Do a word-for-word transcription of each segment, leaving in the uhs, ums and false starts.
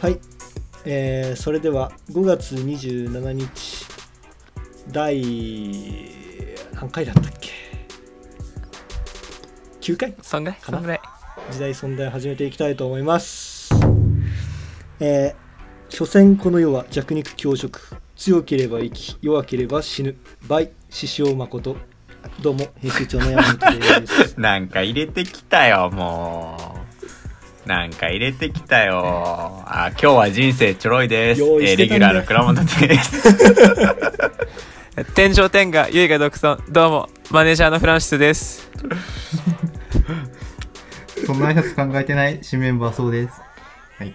はい、えー、それではごがつにじゅうしちにち第何回だったっけきゅうかいそんぐらいかな時代存在を始めていきたいと思います。えー、所詮この世は弱肉強食、強ければ生き、弱ければ死ぬ。バイ獅子王誠。どうも編集長の山本です。なんか入れてきたよもう。なんか入れてきたよ。あ、今日は人生ちょろいです。えー、レギュラーの倉本です。天上天下、唯我独尊。どうもマネージャーのフランシスです。そんな挨拶考えてない新メンバーそうです。はい。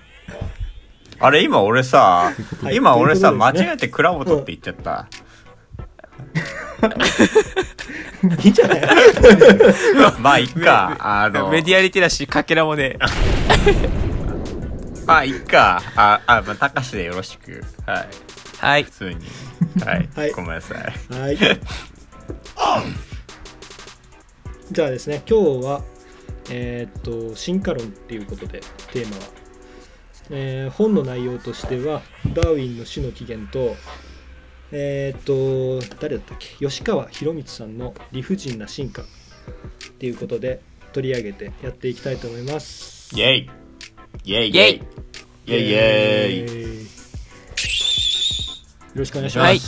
あれ今俺さ、はい、今俺さ、ね、間違えて倉本って言っちゃった。いいんじゃないまあいっかあのメディアリテラシーかけらもねまあいっかああまあたかしでよろしくはいはい普通にはい、はい、ごめんなさいはいじゃあですね今日はえー、っと進化論っていうことでテーマは、えー、本の内容としてはダーウィンの死の起源とえっと誰だったっけ吉川博光さんの理不尽な進化っていうことで取り上げてやっていきたいと思います。イェイイェイイェイイェイイェイよろしくお願いします。はい、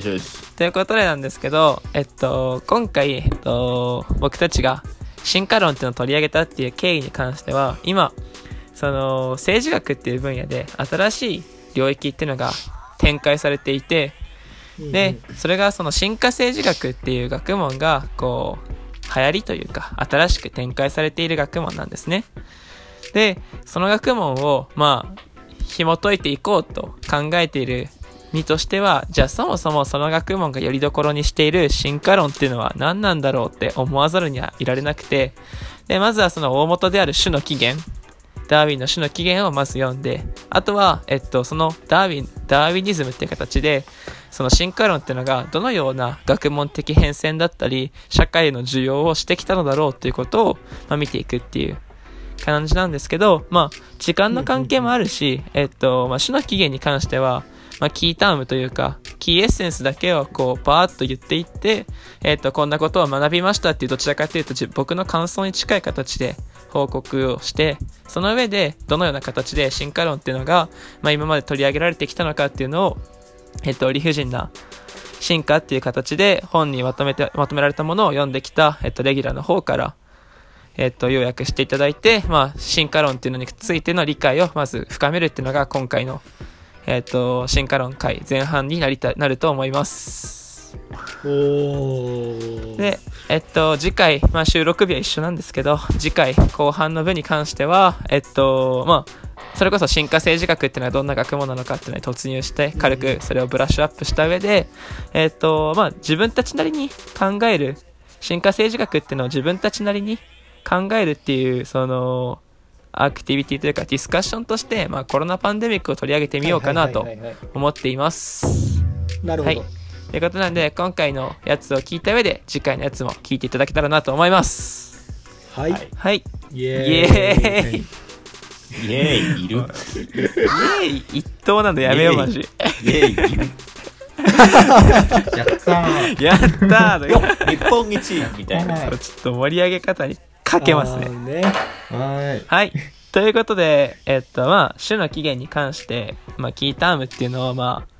お願いします。ということでなんですけど、えっと今回、えっと、僕たちが進化論っていうのを取り上げたっていう経緯に関しては、今その政治学っていう分野で新しい領域っていうのが展開されていて。でそれがその進化政治学っていう学問がこう流行りというか新しく展開されている学問なんですね。でその学問をまあ紐解いていこうと考えている身としてはじゃあそもそもその学問がよりどころにしている進化論っていうのは何なんだろうって思わざるにはいられなくてでまずはその大元である種の起源ダーウィンの種の起源をまず読んであとは、えっと、そのダーウィン、ダーウィニズムっていう形でその進化論っていうのがどのような学問的変遷だったり社会への需要をしてきたのだろうということを、まあ、見ていくっていう感じなんですけど、まあ、時間の関係もあるし、えっとまあ、種の起源に関しては、まあ、キータームというかキーエッセンスだけをこうバーッと言っていって、えっと、こんなことを学びましたっていうどちらかというと僕の感想に近い形で報告をしてその上でどのような形で進化論っていうのが、まあ、今まで取り上げられてきたのかっていうのをえっと、理不尽な進化っていう形で本にまとめて、まとめられたものを読んできた、えっと、レギュラーの方から、えっと、要約していただいて、まあ、進化論っていうのについての理解をまず深めるっていうのが今回の、えっと、進化論回前半になりた、なると思います。おー。で、えっと、次回、まあ、収録日は一緒なんですけど、次回後半の部に関しては、えっと、まあ、それこそ進化政治学っていうのはどんな学問なのかっていうのに突入して軽くそれをブラッシュアップした上で、えっとまあ、自分たちなりに考える進化政治学っていうのを自分たちなりに考えるっていうそのアクティビティというかディスカッションとして、まあ、コロナパンデミックを取り上げてみようかなと思っています。なるほど、はい、ということなんで今回のやつを聞いた上で次回のやつも聞いていただけたらなと思います。はい、はい、イエーイイエーイいるイエーイ一頭なのやめようマジイエーイいるやったーやったーよ日本一みたいなちょっと盛り上げ方にかけます ね, ねはい、はい、ということでえっとまあ種の起源に関して、まあ、キータームっていうのをまあ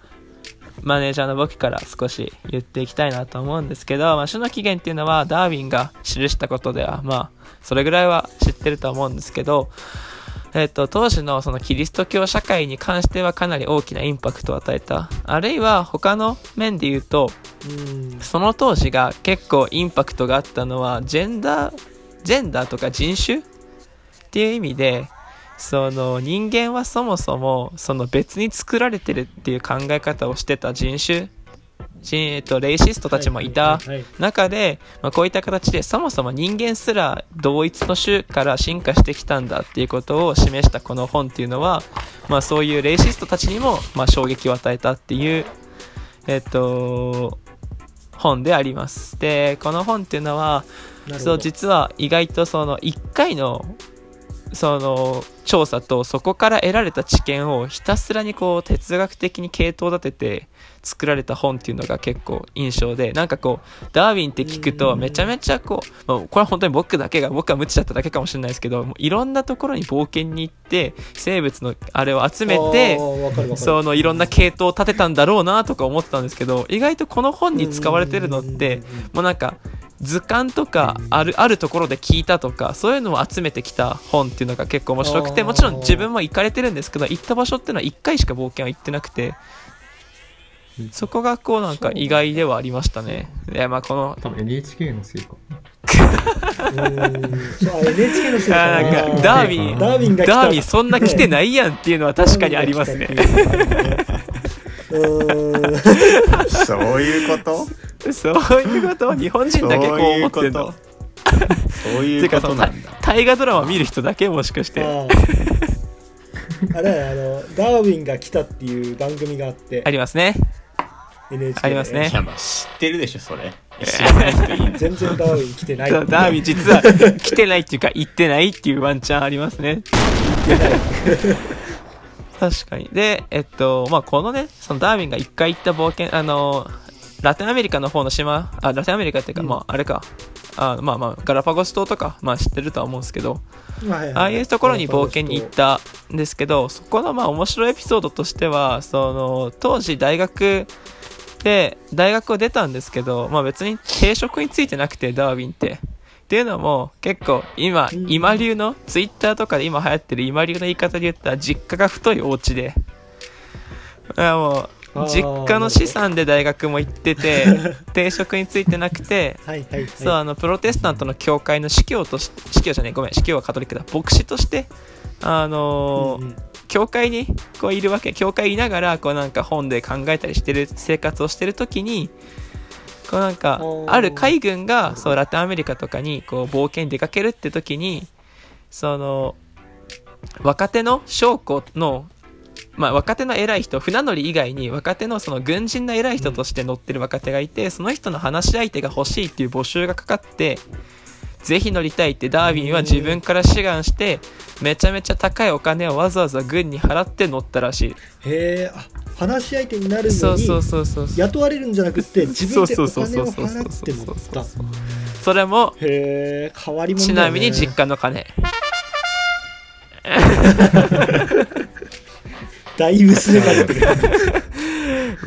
マネージャーの僕から少し言っていきたいなと思うんですけど、まあ、種の起源っていうのはダーウィンが記したことではまあそれぐらいは知ってると思うんですけどえっと、当時のそのキリスト教社会に関してはかなり大きなインパクトを与えた。あるいは他の面で言うと、うん、その当時が結構インパクトがあったのはジェンダー、ジェンダーとか人種っていう意味で、その人間はそもそもその別に作られてるっていう考え方をしてた人種えっと、レイシストたちもいた中で、はいはいはい、まあ、こういった形でそもそも人間すら同一の種から進化してきたんだっていうことを示したこの本っていうのは、まあ、そういうレイシストたちにも、まあ、衝撃を与えたっていう、えっと、本であります。でこの本っていうのはそう実は意外とそのいっかいのその調査とそこから得られた知見をひたすらにこう哲学的に系統立てて作られた本っていうのが結構印象で、なんかこうダーウィンって聞くとめちゃめちゃこう、まあ、これは本当に僕だけが僕が無知だっただけかもしれないですけど、もういろんなところに冒険に行って生物のあれを集めてそのいろんな系統を立てたんだろうなとか思ったんですけど、意外とこの本に使われてるのってもうなんか図鑑とかある、あるところで聞いたとかそういうのを集めてきた本っていうのが結構面白くて、もちろん自分も行かれてるんですけど行った場所っていうのはいっかいしか冒険は行ってなくて、そこがこうなんか意外ではありましたね。いやまあこの多分 エヌエイチケー のせいかエヌエイチケー のせいかな。なんかダーウィンダーウィンが来たダーウィンそんな来てないやんっていうのは確かにありますねそういうことそういうことを日本人だけこう思ってんの。そういうこと。そういうことなんだ。大河ドラマ見る人だけもしかして。あ, あれあのダーウィンが来たっていう番組があって。ありますね。エヌエイチケー ありますね。知ってるでしょそれ。全然ダーウィン来てない。ダーウィン実は来てないっていうか行ってないっていうワンチャンありますね。行ってない。確かに。でえっとまあこのねそのダーウィンが一回行った冒険あの。ラテンアメリカの方の島、あ、ラテンアメリカっていうか、うん、まああれか、あまあまあガラパゴス島とか、まあ、知ってるとは思うんですけど、はいはい、ああいうところに冒険に行ったんですけど、そこのまあ面白いエピソードとしては、その当時大学で大学を出たんですけど、まあ、別に定職についてなくてダーウィンって。っていうのも結構今今流のツイッターとかで今流行ってる今流の言い方で言ったら実家が太いお家で、あもう。実家の資産で大学も行ってて定職についてなくてはいはい、はい、そうあのプロテスタントの教会の司教とし司教じゃねえごめん司教はカトリックだ牧師としてあのーうんうん、教会にこういるわけ教会いながらこうなんか本で考えたりしてる生活をしてる時にこうなんかある海軍がそうラテンアメリカとかにこう冒険に出かけるって時にその若手の将校のまあ、若手の偉い人船乗り以外に若手のその軍人の偉い人として乗ってる若手がいて、その人の話し相手が欲しいっていう募集がかかってぜひ乗りたいってダーウィンは自分から志願してめちゃめちゃ高いお金をわざわざ軍に払って乗ったらしい。へえ、話し相手になるのに雇われるんじゃなくて自分でお金を払って乗った。それもへー変わりもんだよね。ちなみに実家の金だいぶすれば出てくる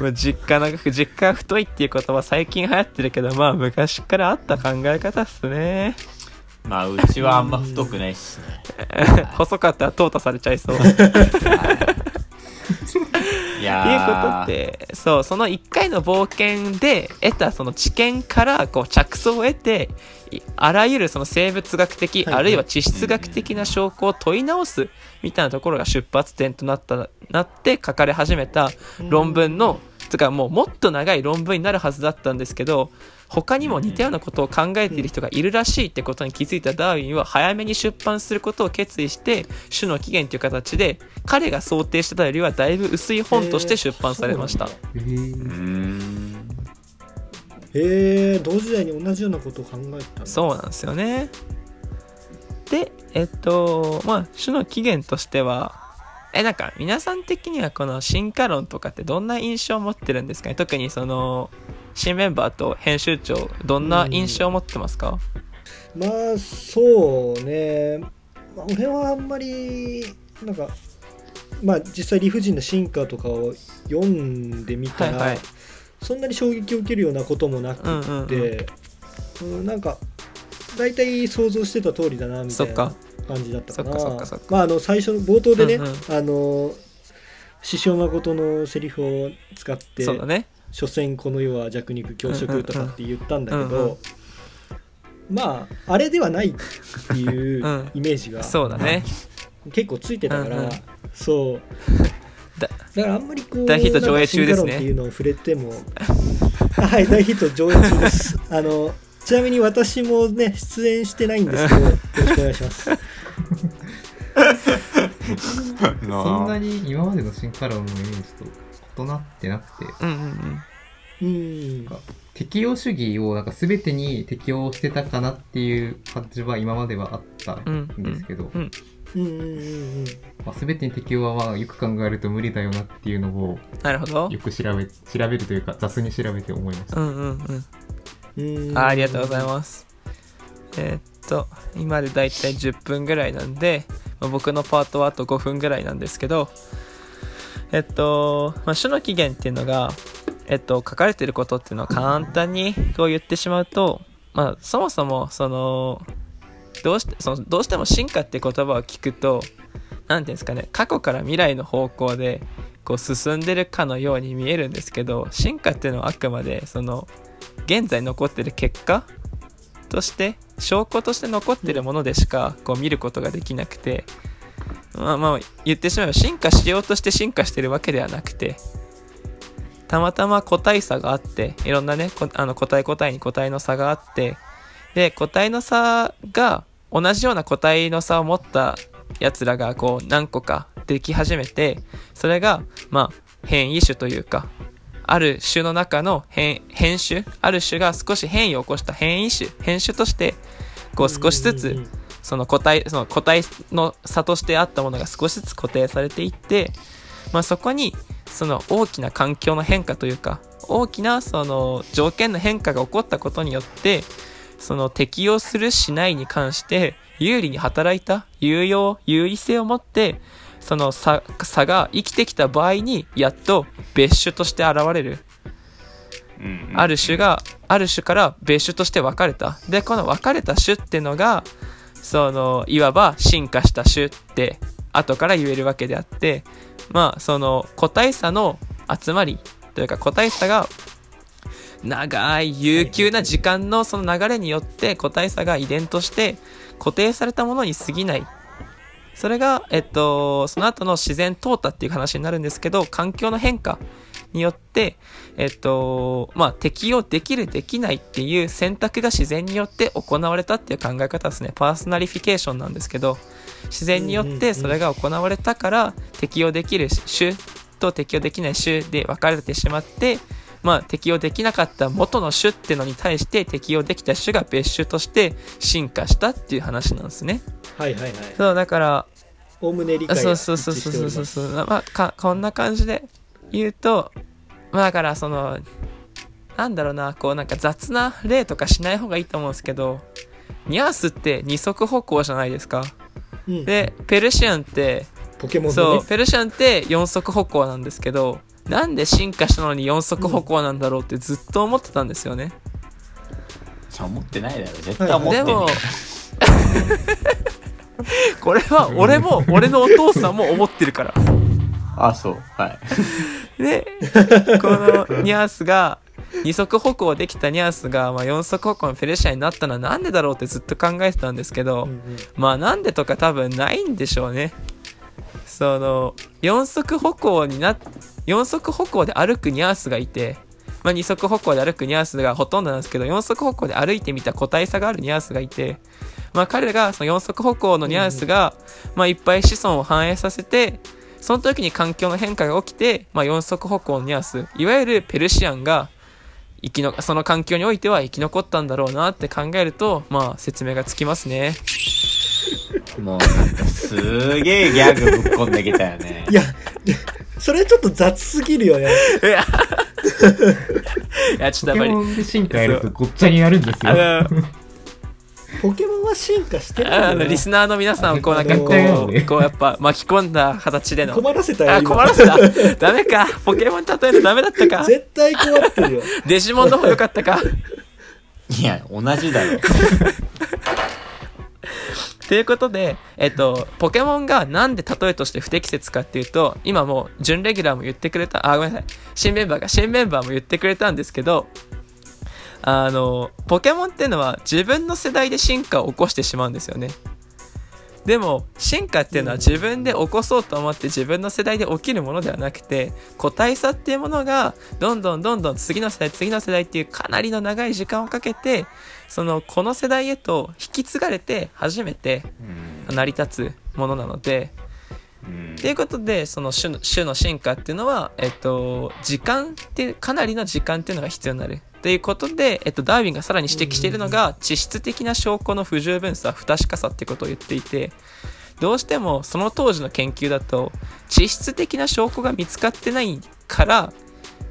もう実家の実家太いっていう言葉最近流行ってるけど、まあ昔からあった考え方っすね。まあうちはあんま太くないっすね細かったら淘汰されちゃいそういやっていうことってそうそのいっかいの冒険で得たその知見からこう着想を得てあらゆるその生物学的、はい、あるいは地質学的な証拠を問い直すみたいなところが出発点となったなって書かれ始めた論文のとかもうもっと長い論文になるはずだったんですけど、他にも似たようなことを考えている人がいるらしいってことに気づいたダーウィンは早めに出版することを決意して種の起源という形で彼が想定してたよりはだいぶ薄い本として出版されました。へー、へー、同時代に同じようなことを考えた。そうなんですよね。でえっとまあ種の起源としてはえなんか皆さん的にはこの進化論とかってどんな印象を持ってるんですかね。特にその新メンバーと編集長どんな印象を持ってますか。うん、まあそうね、まあ、俺はあんまりなんかまあ実際理不尽な進化とかを読んでみたら、はいはい、そんなに衝撃を受けるようなこともなくって、うんうんうんうん、なんか大体想像してた通りだなみたいな感じだったかな。そっかそっかそっか。まああの最初の冒頭でね、うんうん、あの師匠誠のセリフを使ってそうだね所詮この世は弱肉強食とかって言ったんだけど、うんうんうん、まああれではないっていうイメージが、うん、そうだね結構ついてたから、うんうん、そうだからあんまりこう大ヒット上映中ですねっていうのを触れてもはい、大ヒット上映中です。あのちなみに私もね出演してないんですけど、よろしくお願いします。そんなに今までの新カラーのイメージと異なってなくて、うんうんうん、なんか適応主義をなんか全てに適応してたかなっていう感じは今まではあったんですけど、うんうんうんうん、まあ、全てに適応はまあよく考えると無理だよなっていうのを、なるほど、よく調べ、調べるというか雑に調べて思いました。うんうんうん、 あ, ありがとうございます。えー、っと今でだいたいじゅっぷんぐらいなんで、まあ、僕のパートはあとごふんぐらいなんですけど、えっと、まあ、種の起源っていうのが、えっと、書かれてることっていうのは簡単にこう言ってしまうと、まあ、そもそもそのどうしてそのどうしても進化って言葉を聞くと、何ていうんですかね、過去から未来の方向でこう進んでるかのように見えるんですけど、進化っていうのはあくまでその現在残ってる結果として証拠として残ってるものでしかこう見ることができなくて、まあまあ言ってしまえば進化しようとして進化してるわけではなくて、たまたま個体差があって、いろんなねあの個体個体に個体の差があって、で個体の差が同じような個体の差を持ったやつらがこう何個かでき始めて、それがまあ変異種というか、ある種の中の 変, 変種ある種が少し変異を起こした変異種変種としてこう少しずつその個体その個体の差としてあったものが少しずつ固定されていって、まあ、そこにその大きな環境の変化というか、大きなその条件の変化が起こったことによって、その適用するしないに関して有利に働いた有用優位性を持って、その 差, 差が生きてきた場合にやっと別種として現れる、うんうん、ある種がある種から別種として分かれた。でこの分かれた種ってのがそのいわば進化した種って後から言えるわけであって、まあその個体差の集まりというか、個体差が長い悠久な時間のその流れによって個体差が遺伝として固定されたものに過ぎない。それが、えっと、その後の自然淘汰っていう話になるんですけど、環境の変化によって、えっとまあ、適応できるできないっていう選択が自然によって行われたっていう考え方ですね。パーソナリフィケーションなんですけど、自然によってそれが行われたから適応できる種と適応できない種で分かれてしまって、まあ、適応できなかった元の種ってのに対して適応できた種が別種として進化したっていう話なんですね。はいはいはい。そうだからおおむね理解が一致しております。そうそうそうそうそう、まあ、かこんな感じで言うと、まあ、だからそのなんだろうな、こうなんか雑な例とかしない方がいいと思うんですけど、ニャースって二足歩行じゃないですか、うん、でペルシアンってポケモンのね、そうペルシアンって四足歩行なんですけど、なんで進化したのに四足歩行なんだろうってずっと思ってたんですよね。うん、思ってないだろ絶対思ってない。でもこれは俺も俺のお父さんも思ってるから。あ、そうはい。でこのニャースが二足歩行できたニャースが、まあ、四足歩行のペルシアになったのはなんでだろうってずっと考えてたんですけど、うんうん、まあなんでとか多分ないんでしょうね。その四足歩行になっ四足歩行で歩くニャースがいて、まあ、二足歩行で歩くニャースがほとんどなんですけど、四足歩行で歩いてみた個体差があるニャースがいて、まあ、彼らがその四足歩行のニャースが、まあ、いっぱい子孫を繁栄させて、その時に環境の変化が起きて、まあ、四足歩行のニャース、いわゆるペルシアンが生きのその環境においては生き残ったんだろうなって考えると、まあ、説明がつきますね。もうなんかすげえギャグぶっこんできたよね。いやそれちょっと雑すぎるよね。いやいやちょっとやっぱりポケモンで進化やるとごっちゃにやるんですよ。ポケモンは進化してるから、ね、リスナーの皆さんをこうなんかこうこうやっぱ巻き込んだ形での困らせたよ。あ困らせたダメか、ポケモン例えるとダメだったか。絶対困ってるよ。デジモンの方良かったか。いや同じだろ。ということで、えっと、ポケモンがなんで例えとして不適切かっていうと、今もう準レギュラーも言ってくれた、あ、ごめんなさい、新メンバーが新メンバーも言ってくれたんですけど、あのポケモンっていうのは自分の世代で進化を起こしてしまうんですよね。でも進化っていうのは自分で起こそうと思って自分の世代で起きるものではなくて、個体差っていうものがどんどんどんどん次の世代次の世代っていうかなりの長い時間をかけて、そのこの世代へと引き継がれて初めて成り立つものなので、ということでその種の、種の進化っていうのは、えっと、時間ってかなりの時間っていうのが必要になるということで、えっと、ダーウィンがさらに指摘しているのが地質的な証拠の不十分さ、不確かさってことを言っていて、どうしてもその当時の研究だと地質的な証拠が見つかってないから、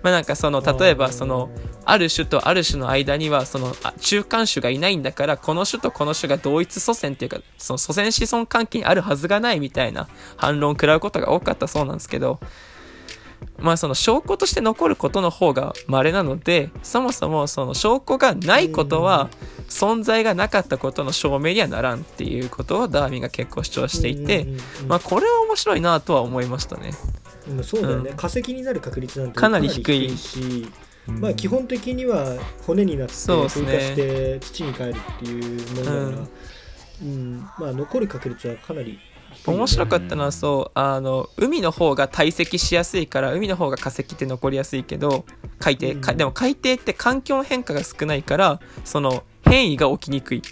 まあ、なんかその例えばそのある種とある種の間にはその中間種がいないんだから、この種とこの種が同一祖先っていうかその祖先子孫関係にあるはずがないみたいな反論を食らうことが多かったそうなんですけど、まあその証拠として残ることの方が稀なので、そもそもその証拠がないことは存在がなかったことの証明にはならんっていうことをダーウィンが結構主張していて、まあこれは面白いなとは思いましたね。そうだよね、うん、化石になる確率なんてかなり低いし、まあ、基本的には骨になって風化して土に帰るっていうものだから、うんうん、まあ残る確率はかなり低い、ね、面白かったのはそうあの海の方が堆積しやすいから海の方が化石って残りやすいけど海底、うん、でも海底って環境の変化が少ないからその変異が起きにくい、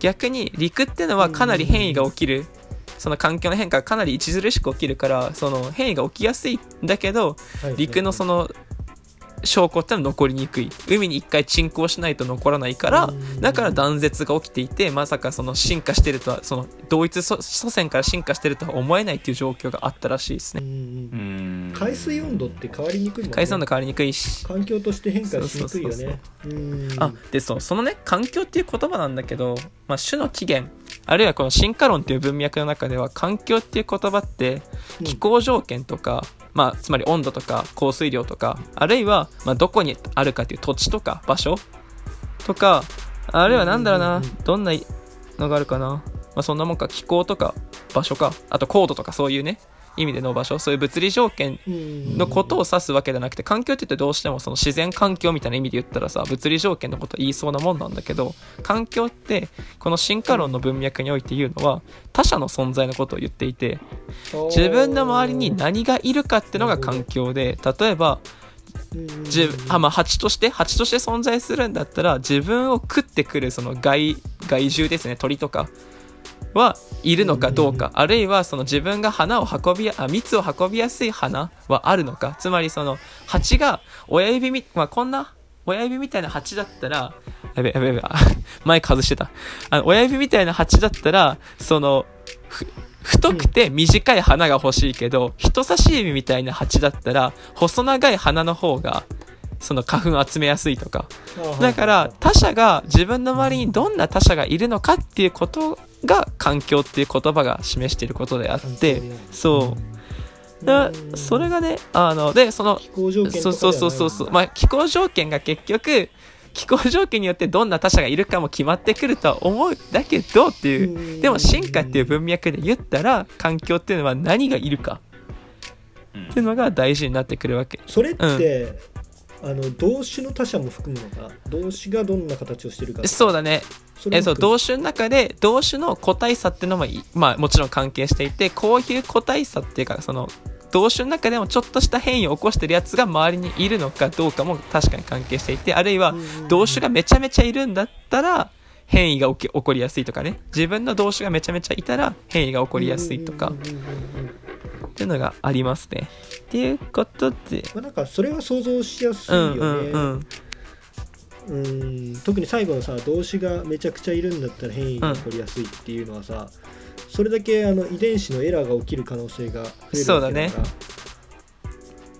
逆に陸ってのはかなり変異が起きる、うん、その環境の変化がかなり著しく起きるからその変異が起きやすいんだけど、はい、陸のその証拠ってのは残りにくい、海に一回沈降しないと残らないから、だから断絶が起きていて、まさかその進化してるとはその同一祖先から進化してるとは思えないっていう状況があったらしいですね。うん、海水温度って変わりにくいもんね。海水温度変わりにくいし環境として変化しにくいよね。そうそうそうそう、うん、あで そ, そのね環境っていう言葉なんだけど、まあ、種の起源あるいはこの進化論っていう文脈の中では環境っていう言葉って気候条件とか、うんまあ、つまり温度とか降水量とか、あるいはまあどこにあるかっていう土地とか場所とか、あるいはなんだろうな、どんなのがあるかな、まあ、そんなもんか、気候とか場所か、あと高度とかそういうね意味での場所、そういう物理条件のことを指すわけじゃなくて、環境って言ってどうしてもその自然環境みたいな意味で言ったらさ物理条件のこと言いそうなもんなんだけど、環境ってこの進化論の文脈において言うのは他者の存在のことを言っていて、自分の周りに何がいるかってのが環境で、例えば自あまあ、蜂として蜂として存在するんだったら自分を食ってくるその 害, 害獣ですね、鳥とかはいるのかどうか、あるいはその自分が花を運びやあ蜜を運びやすい花はあるのか、つまりその蜂が親指み、まあ、こんな親指みたいな蜂だったらやべやべやべマイク外してたあの親指みたいな蜂だったらそのふ太くて短い花が欲しいけど、人差し指みたいな蜂だったら細長い花の方がその花粉を集めやすいとか、だから他者が自分の周りにどんな他者がいるのかっていうことが環境っていう言葉が示していることであって、そうだそれがねあのでその気候条件とかではないそうそうそうそう、まあ、気候条件が結局気候条件によってどんな他者がいるかも決まってくるとは思うだけどっていう、でも進化っていう文脈で言ったら環境っていうのは何がいるかっていうのが大事になってくるわけ。それって、うんあの同種の他者も含むのか、同種がどんな形をしてるか、そうだね、そえそう同種の中で同種の個体差っていうのも、まあ、もちろん関係していて、こういう個体差っていうかその同種の中でもちょっとした変異を起こしてるやつが周りにいるのかどうかも確かに関係していて、あるいは同種がめちゃめちゃいるんだったら変異が起き起こりやすいとかね、自分の同種がめちゃめちゃいたら変異が起こりやすいとかっていうのがありますね。っていうことで、まあ、なんかそれは想像しやすいよね。うんうんうん、うん特に最後のさ動詞がめちゃくちゃいるんだったら変異が起こりやすいっていうのはさ、うん、それだけあの遺伝子のエラーが起きる可能性が増えるわけだから、そうだね、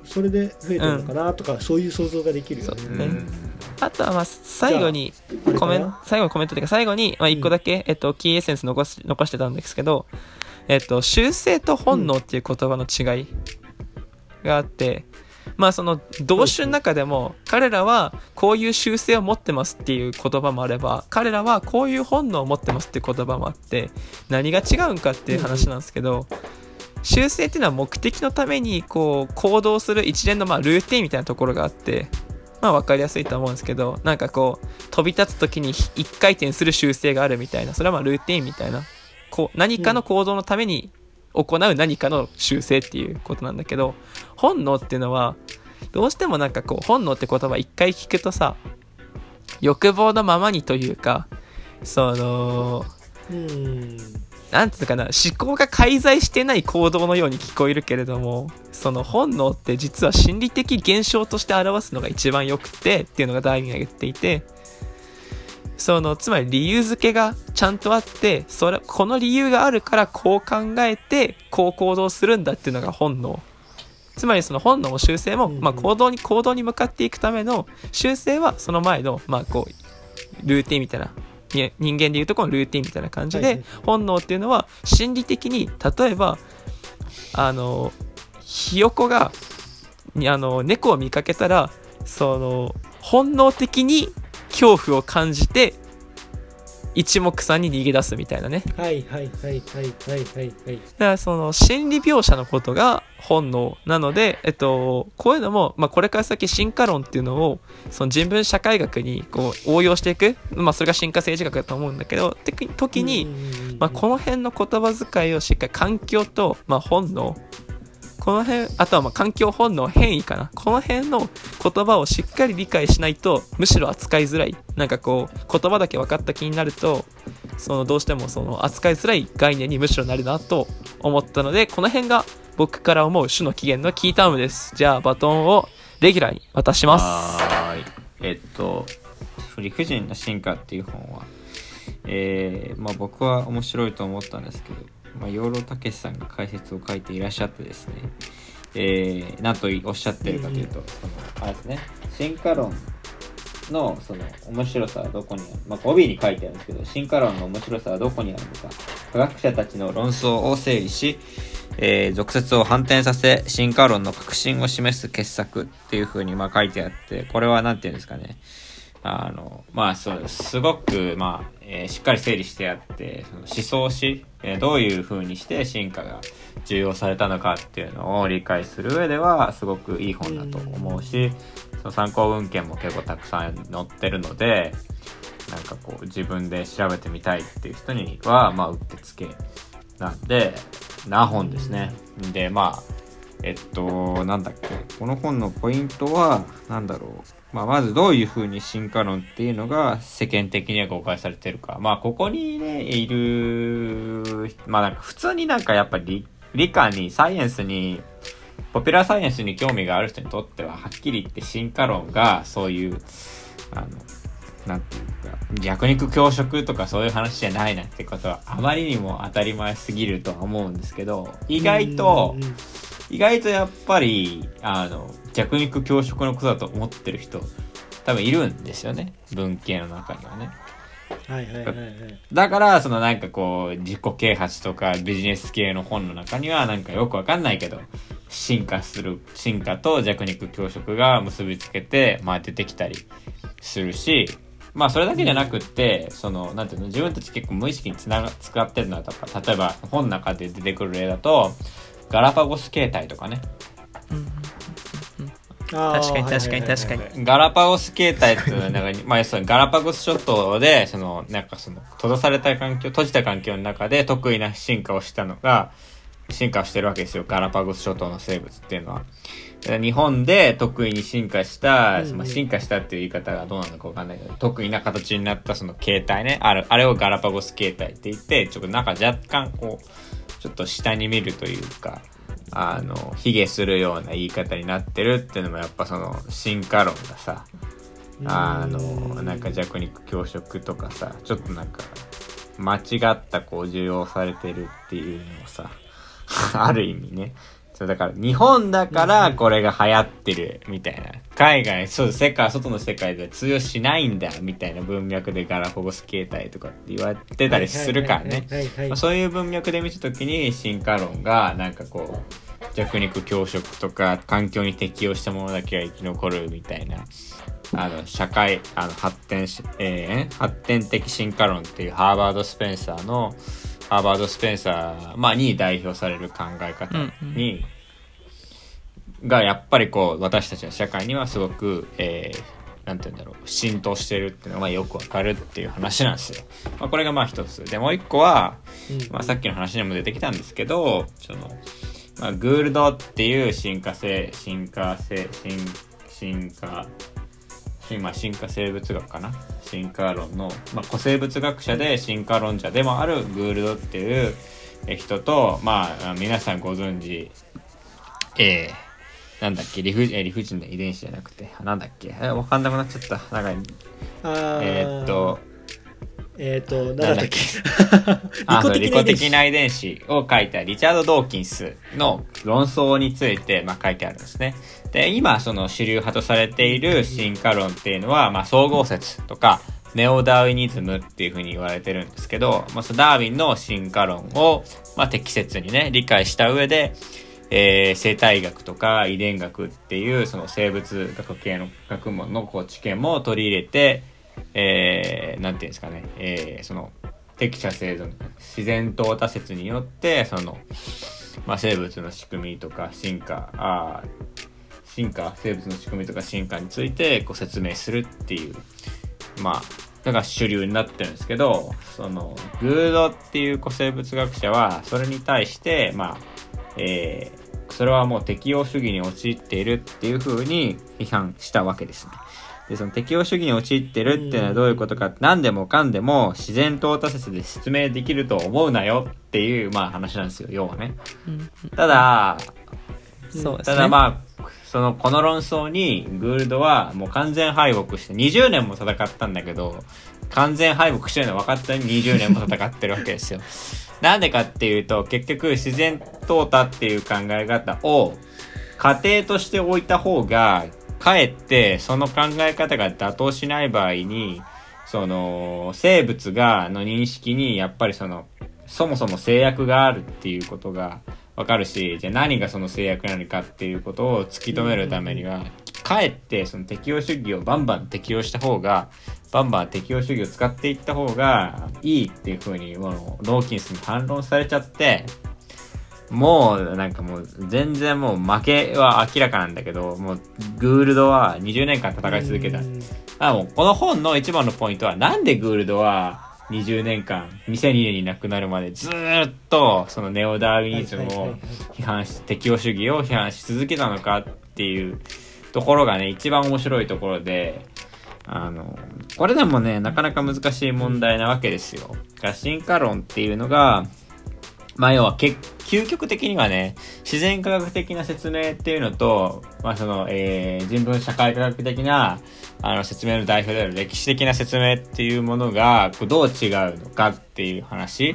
それで増えてるのかなとか、うん、そういう想像ができるよね。そうだね、うん、あとはまあ最後にコメン最後のコメントというか最後にまあいっこだけ、うんえっと、キーエッセンス残し、残してたんですけど、えっと、習性と本能っていう言葉の違いがあって、うん、まあその同種の中でも彼らはこういう習性を持ってますっていう言葉もあれば、彼らはこういう本能を持ってますっていう言葉もあって、何が違うんかっていう話なんですけど、うん、習性っていうのは目的のためにこう行動する一連のまあルーティンみたいなところがあって。まあ分かりやすいと思うんですけど、なんかこう飛び立つ時に一回転する習性があるみたいな、それはまあルーティンみたいなこう何かの構造のために行う何かの修正っていうことなんだけど、本能っていうのはどうしてもなんかこう本能って言葉一回聞くとさ、欲望のままにというか、そのうんなんていうかな、思考が介在してない行動のように聞こえるけれども、その本能って実は心理的現象として表すのが一番よくてっていうのがダーウィンが言っていて、そのつまり理由付けがちゃんとあって、それこの理由があるからこう考えてこう行動するんだっていうのが本能、つまりその本能も修正も、まあ、行動に行動に向かっていくための修正はその前の、まあ、こうルーティンみたいな、人間でいうとこのルーティンみたいな感じで、はいはい、本能っていうのは心理的に、例えばあのひよこがあの猫を見かけたら、その本能的に恐怖を感じて一目散に逃げ出すみたいなね。はいはいはいはいはいはいはい。だからその心理描写のことが本能なので、えっとこういうのも、まあ、これから先進化論っていうのをその人文社会学にこう応用していく、まあ、それが進化政治学だと思うんだけどって時に、まあ、この辺の言葉遣いをしっかり環境と、まあ、本能、この辺あとはまあ環境本能変異かな、この辺の言葉をしっかり理解しないとむしろ扱いづらい、なんかこう言葉だけ分かった気になると、そのどうしてもその扱いづらい概念にむしろなるなと思ったので、この辺が僕から思う種の起源のキータームです。じゃあバトンをレギュラーに渡します。はい、えっと理不尽な進化っていう本は、えーまあ、僕は面白いと思ったんですけど、まあ、養老たけしさんが解説を書いていらっしゃってですね、えー、なんとおっしゃってるかというと、そのあれですね、進化論のその面白さはどこにある、まあ、帯に書いてあるんですけど、進化論の面白さはどこにあるのか、科学者たちの論争を整理し、えー、俗説を反転させ進化論の革新を示す傑作っていうふうにまあ書いてあって、これはなんていうんですかね、あのまあそうすごく、まあえー、しっかり整理してあって、その思想史、えー、どういう風にして進化が重要されたのかっていうのを理解する上ではすごくいい本だと思うし、その参考文献も結構たくさん載ってるので、なんかこう自分で調べてみたいっていう人にはまあうってつけなんでな本ですね。でまあえっとなんだっけ、この本のポイントはなんだろう、まあ、まずどういうふうに進化論っていうのが世間的には誤解されてるか、まあここにねいる、まあなんか普通になんかやっぱり理科にサイエンスにポピュラーサイエンスに興味がある人にとってははっきり言って進化論がそういうあのなんていうか弱肉強食とかそういう話じゃないなんてことはあまりにも当たり前すぎるとは思うんですけど、意外と意外とやっぱりあの弱肉強食のことだと思ってる人多分いるんですよね、文系の中にはね。はいはいはいはい、だからそのなんかこう自己啓発とかビジネス系の本の中にはなんかよくわかんないけど進化する進化と弱肉強食が結びつけて、まあ、出てきたりするし、まあそれだけじゃなくって、うん、そのなんていうの自分たち結構無意識につなが使ってるのはとか、例えば本の中で出てくる例だとガラパゴス形態とかね、うんうん、確かに確かに確かにガラパゴス形態っていうのはなんか、まあ、そのガラパゴス諸島でそのなんかその閉ざされた環境閉じた環境の中で得意な進化をしたのが進化をしてるわけですよ、ガラパゴス諸島の生物っていうのは。日本で得意に進化した、まあ、進化したっていう言い方がどうなのか分かんないけど、得意な形になったその形態ね、あるあれをガラパゴス形態って言って、ちょっとなんか若干こうちょっと下に見るというか、あの卑下するような言い方になってるっていうのもやっぱその進化論がさ、あのなんか弱肉強食とかさ、ちょっとなんか間違ったこう受容されてるっていうのをさある意味ね、そうだから日本だからこれが流行ってるみたいな、海外そう世界外の世界で通用しないんだみたいな文脈でガラパゴス形態とかって言われてたりするからね、そういう文脈で見た時に進化論がなんかこう弱肉強食とか環境に適応したものだけが生き残るみたいな、あの社会あの発展し、えー、発展的進化論っていうハーバード・スペンサーのハーバード・スペンサー、まあ、に代表される考え方に、うんうん、がやっぱりこう私たちの社会にはすごく、えー、なんて言うんだろう、浸透してるっていうのがよくわかるっていう話なんですよ。まあ、これがまあ一つで、もう一個は、まあ、さっきの話にも出てきたんですけど、そのまあ、グールドっていう進化性進化性進化進化進化生物学かな、進化論の、まあ、古生物学者で進化論者でもあるグールドっていう人と、まあ皆さんご存知、えーなんだっけ、理不尽、理不尽な遺伝子じゃなくて、なんだっけ、え、わかんなくなっちゃった。なんか、あえー、っと、えー、っと、なんだっけ、利己的な遺伝子を書いたリチャード・ドーキンスの論争について、まあ、書いてあるんですね。で、今、その主流派とされている進化論っていうのは、まあ、総合説とか、ネオダーウィニズムっていうふうに言われてるんですけど、まあ、ダーウィンの進化論を、まあ、適切にね、理解した上で、えー、生態学とか遺伝学っていうその生物学系の学問のこう知見も取り入れて、えー、なんていうんですかね、えー、その適者生存、自然淘汰説によってその、まあ、生物の仕組みとか進化、あ進化生物の仕組みとか進化についてこう説明するっていう、まあのが主流になってるんですけど、そのグードっていう古生物学者はそれに対してまあ、えーそれはもう適応主義に陥っているっていう風に批判したわけですね。で、その適応主義に陥ってるっていうのはどういうことか、何でもかんでも自然淘汰説で説明できると思うなよっていうまあ話なんですよ、要はね。ただ、そうですね、ただまあそのこの論争にグールドはもう完全敗北してにじゅうねんも戦ったんだけど、完全敗北してるの分かったのににじゅうねんも戦ってるわけですよ。なんでかっていうと、結局自然淘汰っていう考え方を仮定として置いた方が、かえってその考え方が妥当しない場合に、その生物がの認識にやっぱりそのそもそも制約があるっていうことがわかるし、じゃあ何がその制約なのかっていうことを突き止めるためには、かえってその適応主義をバンバン適用した方が、バンバン適応主義を使っていった方がいいっていう風にもうドーキンスに反論されちゃって、もうなんかもう全然もう負けは明らかなんだけど、もうグールドはにじゅうねんかん戦い続けた。あ、もうこの本の一番のポイントは、なんでグールドはにじゅうねんかん、にせんにねんに亡くなるまでずっとそのネオダーウィニズムを批判し、適応主義を批判し続けたのかっていうところがね、一番面白いところで、あのこれでもね、なかなか難しい問題なわけですよ。進化論っていうのが、まあ要は究極的にはね、自然科学的な説明っていうのと、まあその、えー、人文社会科学的なあの説明の代表である歴史的な説明っていうものがどう違うのかっていう話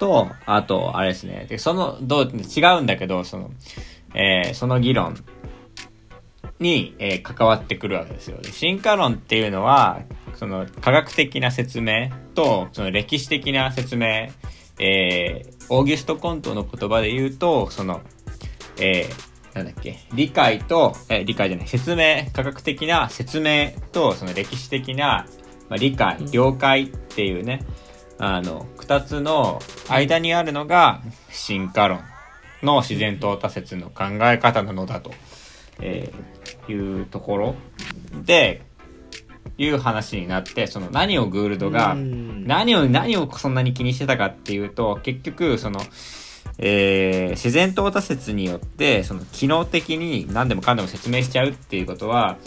と、あとあれですね、でそのどう違うんだけど、その、えー、その議論に、えー、関わってくるわけですよ。進化論っていうのはその科学的な説明とその歴史的な説明、えー、オーギュスト・コントの言葉で言うとその、えー、なんだっけ理解と、えー、理解じゃない説明、科学的な説明とその歴史的な、まあ、理解了解っていうね、あのふたつの間にあるのが進化論の自然淘汰説の考え方なのだと、えー、いうところでいう話になって、その何をグールドが何を何をそんなに気にしてたかっていうと、結局その、えー、自然淘汰説によってその機能的に何でもかんでも説明しちゃうっていうことは、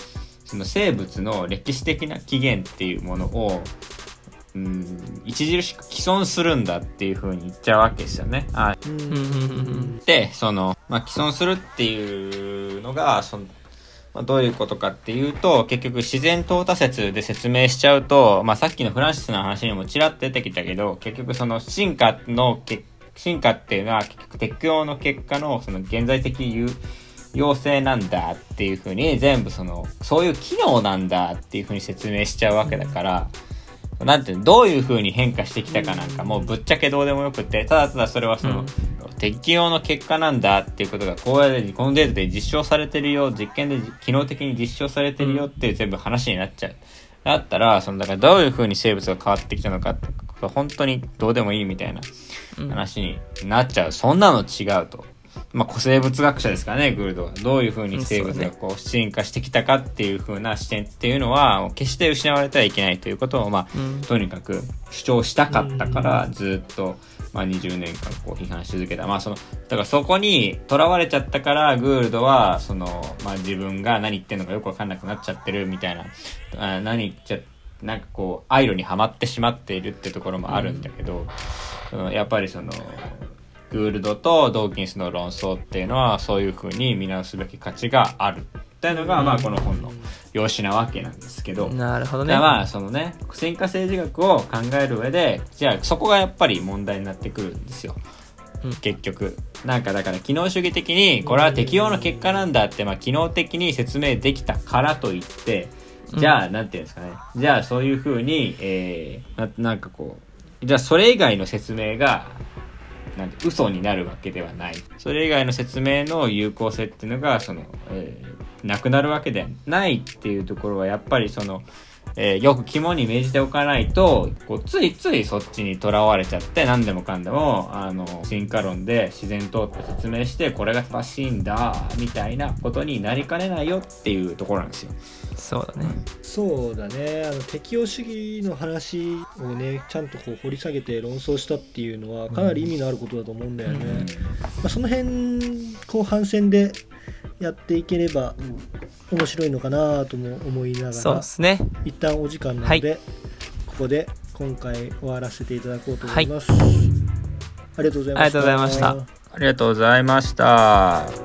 その生物の歴史的な起源っていうものをうん著しく毀損するんだっていう風に言っちゃうわけですよね。あでその、まあ、毀損するっていうのがその、まあ、どういうことかっていうと、結局自然淘汰説で説明しちゃうと、まあ、さっきのフランシスの話にもちらっと出てきたけど、結局その進化の進化っていうのは結局適応の結果のその現在的有要請なんだっていう風に、全部そのそういう機能なんだっていう風に説明しちゃうわけだから。なんてどういう風に変化してきたかなんかもうぶっちゃけどうでもよくて、ただただそれはその適応の結果なんだっていうことがこうやってこのデータで実証されてるよ、実験で機能的に実証されてるよって全部話になっちゃう。だったらそのだからどういう風に生物が変わってきたのかって本当にどうでもいいみたいな話になっちゃう。そんなの違うと。まあ、古生物学者ですからね、グールドは。どういうふうに生物がこう進化してきたかっていうふうな視点っていうのは決して失われてはいけないということを、まあうん、とにかく主張したかったからずっと、まあ、にじゅうねんかんこう批判し続けた、まあ、そのだからそこにとらわれちゃったからグールドはその、まあ、自分が何言ってんのかよく分かんなくなっちゃってるみたいな、あ何言っちゃなんかこうアイロにはまってしまっているってところもあるんだけど、うん、やっぱりそのグールドとドーキンスの論争っていうのはそういう風に見直すべき価値があるっていうのが、うん、まあこの本の要旨なわけなんですけど、なるほどね。まあそのね、進化政治学を考える上でじゃあそこがやっぱり問題になってくるんですよ、うん、結局なんかだから機能主義的にこれは適応の結果なんだって、まあ機能的に説明できたからといってじゃあなんていうんですかね、じゃあそういう風に、えー、な, なんかこうじゃあそれ以外の説明がなんて嘘になるわけではない、それ以外の説明の有効性っていうのがその、えー、なくなるわけではないっていうところはやっぱりその、えー、よく肝に銘じておかないとこうついついそっちにとらわれちゃって何でもかんでもあの進化論で自然とって説明してこれが正しいんだみたいなことになりかねないよっていうところなんですよ。そうだね、そうだね、あの適応主義の話をねちゃんとこう掘り下げて論争したっていうのはかなり意味のあることだと思うんだよね、うんうん、まあ、その辺後半戦でやっていければ面白いのかなとも思いながら、そうですね、一旦お時間なので、はい、ここで今回終わらせていただこうと思います、はい、ありがとうございました。ありがとうございました。ありがとうございました。